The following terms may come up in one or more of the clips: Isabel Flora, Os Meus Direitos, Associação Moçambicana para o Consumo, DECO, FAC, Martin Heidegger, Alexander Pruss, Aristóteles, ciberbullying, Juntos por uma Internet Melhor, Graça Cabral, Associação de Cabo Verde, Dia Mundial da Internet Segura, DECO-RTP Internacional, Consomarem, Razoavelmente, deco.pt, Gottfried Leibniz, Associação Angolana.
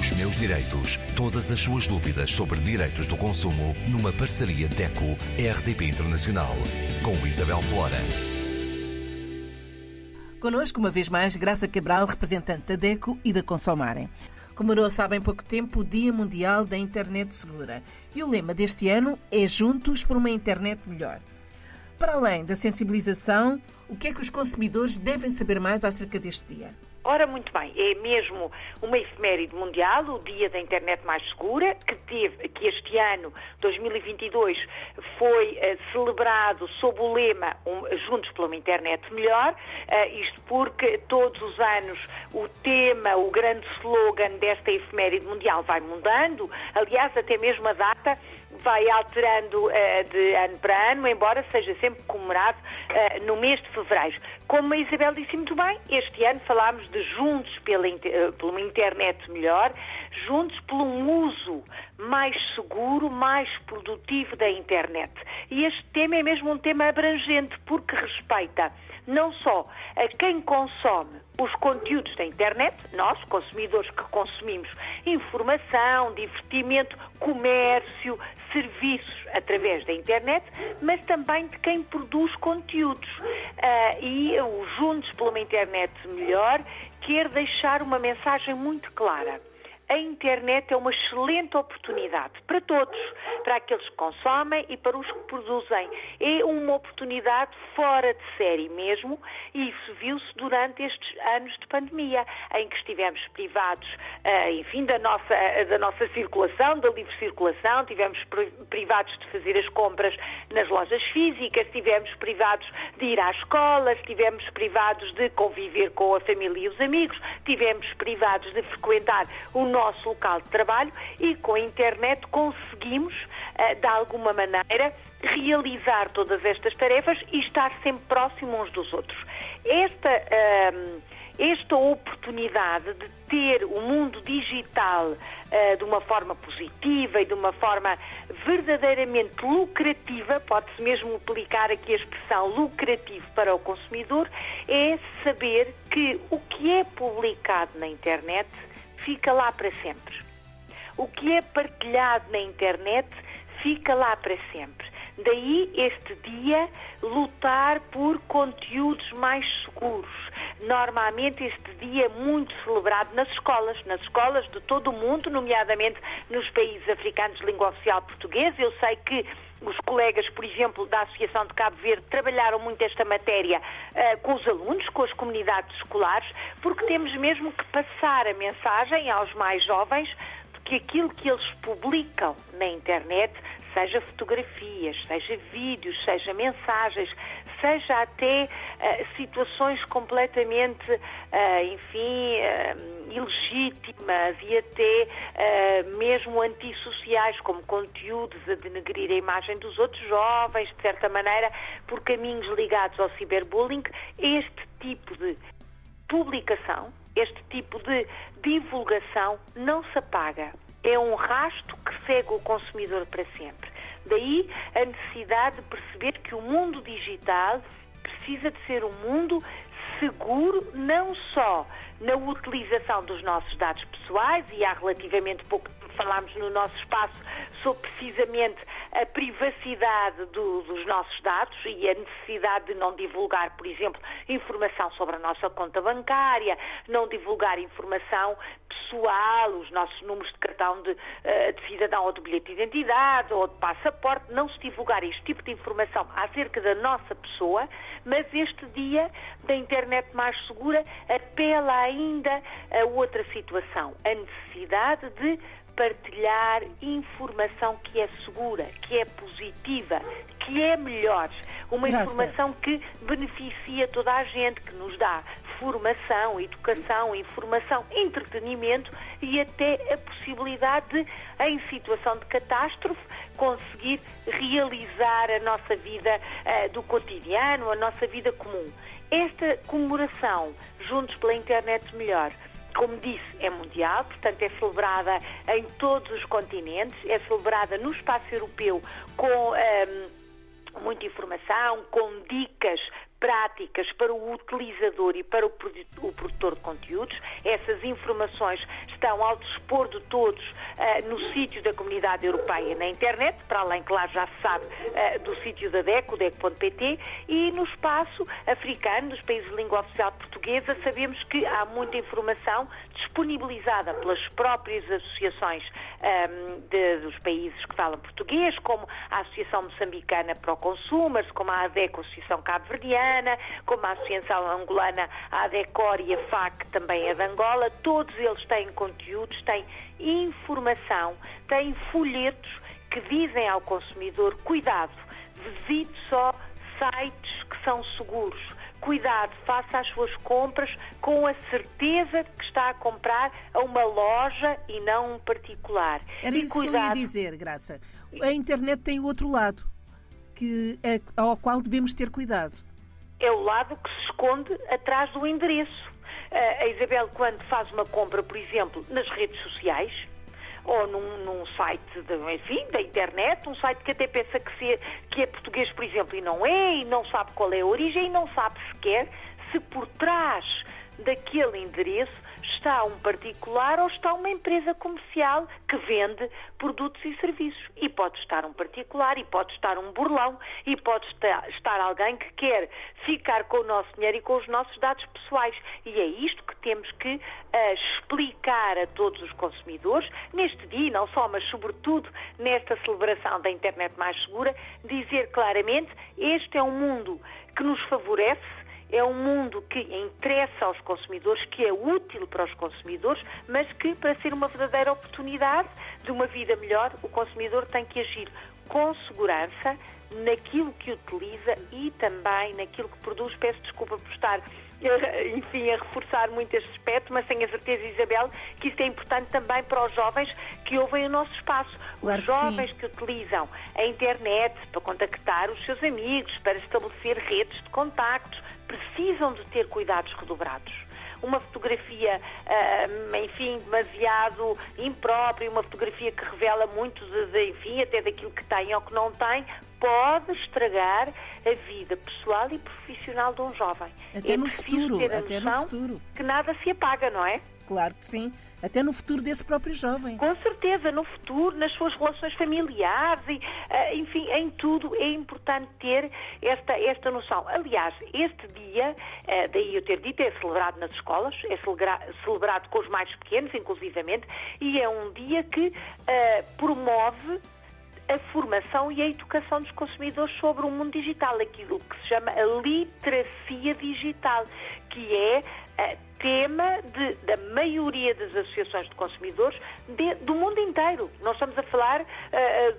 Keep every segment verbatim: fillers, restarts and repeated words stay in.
Os Meus Direitos. Todas as suas dúvidas sobre direitos do consumo numa parceria DECO-R T P Internacional com Isabel Flora. Conosco, uma vez mais, Graça Cabral, representante da DECO e da Consomarem. Comemorou-se há bem pouco tempo o Dia Mundial da Internet Segura e o lema deste ano é Juntos por uma Internet Melhor. Para além da sensibilização, o que é que os consumidores devem saber mais acerca deste dia? Ora, muito bem, é mesmo uma efeméride mundial, o Dia da Internet Mais Segura, que, teve, que este ano, dois mil e vinte e dois, foi uh, celebrado sob o lema um, Juntos por uma Internet Melhor, uh, isto porque todos os anos o tema, o grande slogan desta efeméride mundial vai mudando, aliás, até mesmo a data vai alterando uh, de ano para ano, embora seja sempre comemorado uh, no mês de fevereiro. Como a Isabel disse muito bem, este ano falámos de juntos pela, uh, por uma internet melhor, juntos por um uso mais seguro, mais produtivo da internet. E este tema é mesmo um tema abrangente, porque respeita não só a quem consome os conteúdos da internet, nós, consumidores que consumimos informação, divertimento, comércio, serviços através da internet, mas também de quem produz conteúdos. Uh, e o Juntos por uma Internet Melhor quer deixar uma mensagem muito clara. A internet é uma excelente oportunidade para todos, para aqueles que consomem e para os que produzem. É uma oportunidade fora de série mesmo, e isso viu-se durante estes anos de pandemia, em que estivemos privados, enfim, da nossa, da nossa circulação, da livre circulação, estivemos privados de fazer as compras nas lojas físicas, estivemos privados de ir à escola, estivemos privados de conviver com a família e os amigos, estivemos privados de frequentar o nosso nosso local de trabalho, e com a internet conseguimos, de alguma maneira, realizar todas estas tarefas e estar sempre próximos uns dos outros. Esta, esta oportunidade de ter o mundo digital de uma forma positiva e de uma forma verdadeiramente lucrativa, pode-se mesmo aplicar aqui a expressão lucrativo para o consumidor, é saber que o que é publicado na internet fica lá para sempre. O que é partilhado na internet fica lá para sempre. Daí este dia lutar por conteúdos mais seguros. Normalmente este dia é muito celebrado nas escolas, nas escolas de todo o mundo, nomeadamente nos países africanos de língua oficial portuguesa. Eu sei que os colegas, por exemplo, da Associação de Cabo Verde trabalharam muito esta matéria uh, com os alunos, com as comunidades escolares, porque temos mesmo que passar a mensagem aos mais jovens de que aquilo que eles publicam na internet, seja fotografias, seja vídeos, seja mensagens, seja até uh, situações completamente, uh, enfim, uh, ilegítimas e até uh, mesmo antissociais, como conteúdos a denegrir a imagem dos outros jovens, de certa maneira, por caminhos ligados ao ciberbullying. Este tipo de publicação, este tipo de divulgação não se apaga. É um rasto que segue o consumidor para sempre. Daí a necessidade de perceber que o mundo digital precisa de ser um mundo seguro, não só na utilização dos nossos dados pessoais, e há relativamente pouco falámos no nosso espaço sobre precisamente a privacidade do, dos nossos dados e a necessidade de não divulgar, por exemplo, informação sobre a nossa conta bancária, não divulgar informação pessoal, os nossos números de cartão de, de cidadão ou de bilhete de identidade ou de passaporte, não se divulgar este tipo de informação acerca da nossa pessoa, mas este dia da internet mais segura apela ainda a outra situação, a necessidade de partilhar informação que é segura, que é positiva, que é melhor. Uma Graça. Informação que beneficia toda a gente, que nos dá formação, educação, informação, entretenimento e até a possibilidade de, em situação de catástrofe, conseguir realizar a nossa vida uh, do cotidiano, a nossa vida comum. Esta comemoração, Juntos pela Internet Melhor, como disse, é mundial, portanto é celebrada em todos os continentes, é celebrada no espaço europeu com um, muita informação, com dicas práticas para o utilizador e para o produtor de conteúdos. Essas informações estão ao dispor de todos uh, no sítio da Comunidade Europeia na internet, para além, claro, já se sabe, uh, do sítio da DECO, deco ponto pt, e no espaço africano, dos países de língua oficial portuguesa, sabemos que há muita informação disponibilizada pelas próprias associações um, de, dos países que falam português, como a Associação Moçambicana para o Consumo, como a DECO, Associação Cabo Verdiana, como a Associação Angolana, a DECOR e a FAC, também é de Angola. Todos eles têm conteúdos, têm informação, têm folhetos que dizem ao consumidor: cuidado, visite só sites que são seguros. Cuidado, faça as suas compras com a certeza de que está a comprar a uma loja e não um particular. Era e isso cuidado... que eu ia dizer, Graça. A internet tem o outro lado, que é, ao qual devemos ter cuidado. É o lado que se esconde atrás do endereço. A Isabel, quando faz uma compra, por exemplo, nas redes sociais, ou num, num site de, enfim, da internet, um site que até pensa que, se, que é português, por exemplo, e não é, e não sabe qual é a origem, e não sabe sequer se por trás daquele endereço está um particular ou está uma empresa comercial que vende produtos e serviços. E pode estar um particular, e pode estar um burlão, e pode estar alguém que quer ficar com o nosso dinheiro e com os nossos dados pessoais. E é isto que temos que uh, explicar a todos os consumidores neste dia, não só, mas sobretudo nesta celebração da internet mais segura, dizer claramente: este é um mundo que nos favorece, é um mundo que interessa aos consumidores, que é útil para os consumidores, mas que, para ser uma verdadeira oportunidade de uma vida melhor, o consumidor tem que agir com segurança naquilo que utiliza e também naquilo que produz. Peço desculpa por estar, enfim, a reforçar muito este aspecto, mas tenho a certeza, Isabel, que isto é importante também para os jovens que ouvem o nosso espaço. Claro, os jovens que, que utilizam a internet para contactar os seus amigos, para estabelecer redes de contactos, precisam de ter cuidados redobrados. Uma fotografia, enfim, demasiado imprópria, uma fotografia que revela muito, de, de, enfim, até daquilo que tem ou que não tem, pode estragar a vida pessoal e profissional de um jovem. Até é no futuro, até no futuro. Que nada se apaga, não é? Claro que sim, até no futuro desse próprio jovem. Com certeza, no futuro, nas suas relações familiares, e, enfim, em tudo é importante ter esta, esta noção. Aliás, este dia, daí eu ter dito, é celebrado nas escolas, é celebrado com os mais pequenos, inclusivamente, e é um dia que uh, promove a formação e a educação dos consumidores sobre o mundo digital, aquilo que se chama a literacia digital, que é uh, tema de, da maioria das associações de consumidores de, do mundo inteiro. Nós estamos a falar uh,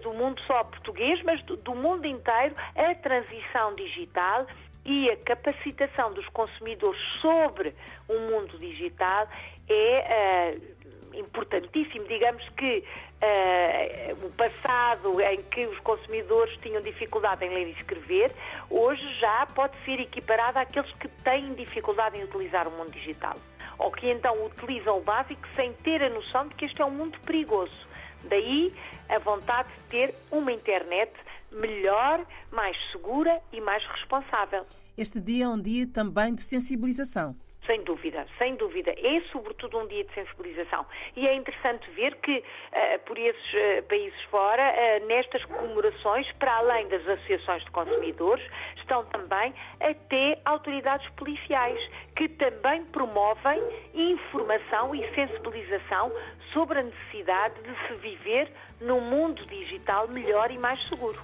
do mundo só português, mas do, do mundo inteiro. A transição digital e a capacitação dos consumidores sobre o mundo digital é uh, importantíssimo. Digamos que uh, o passado, em que os consumidores tinham dificuldade em ler e escrever, hoje já pode ser equiparado àqueles que têm dificuldade em utilizar o mundo digital, ou que então utilizam o básico sem ter a noção de que este é um mundo perigoso. Daí a vontade de ter uma internet melhor, mais segura e mais responsável. Este dia é um dia também de sensibilização. Sem dúvida, sem dúvida. É sobretudo um dia de sensibilização. E é interessante ver que, uh, por esses uh, países fora, uh, nestas comemorações, para além das associações de consumidores, estão também até autoridades policiais, que também promovem informação e sensibilização sobre a necessidade de se viver num mundo digital melhor e mais seguro.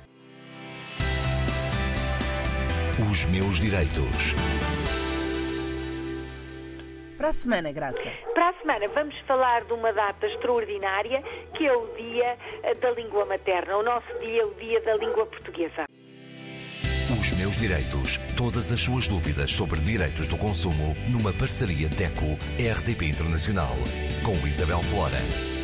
Os meus direitos. Para a semana, Graça. Para a semana vamos falar de uma data extraordinária, que é o Dia da Língua Materna. O nosso dia é o Dia da Língua Portuguesa. Os meus direitos. Todas as suas dúvidas sobre direitos do consumo numa parceria DECO-R T P Internacional com Isabel Flora.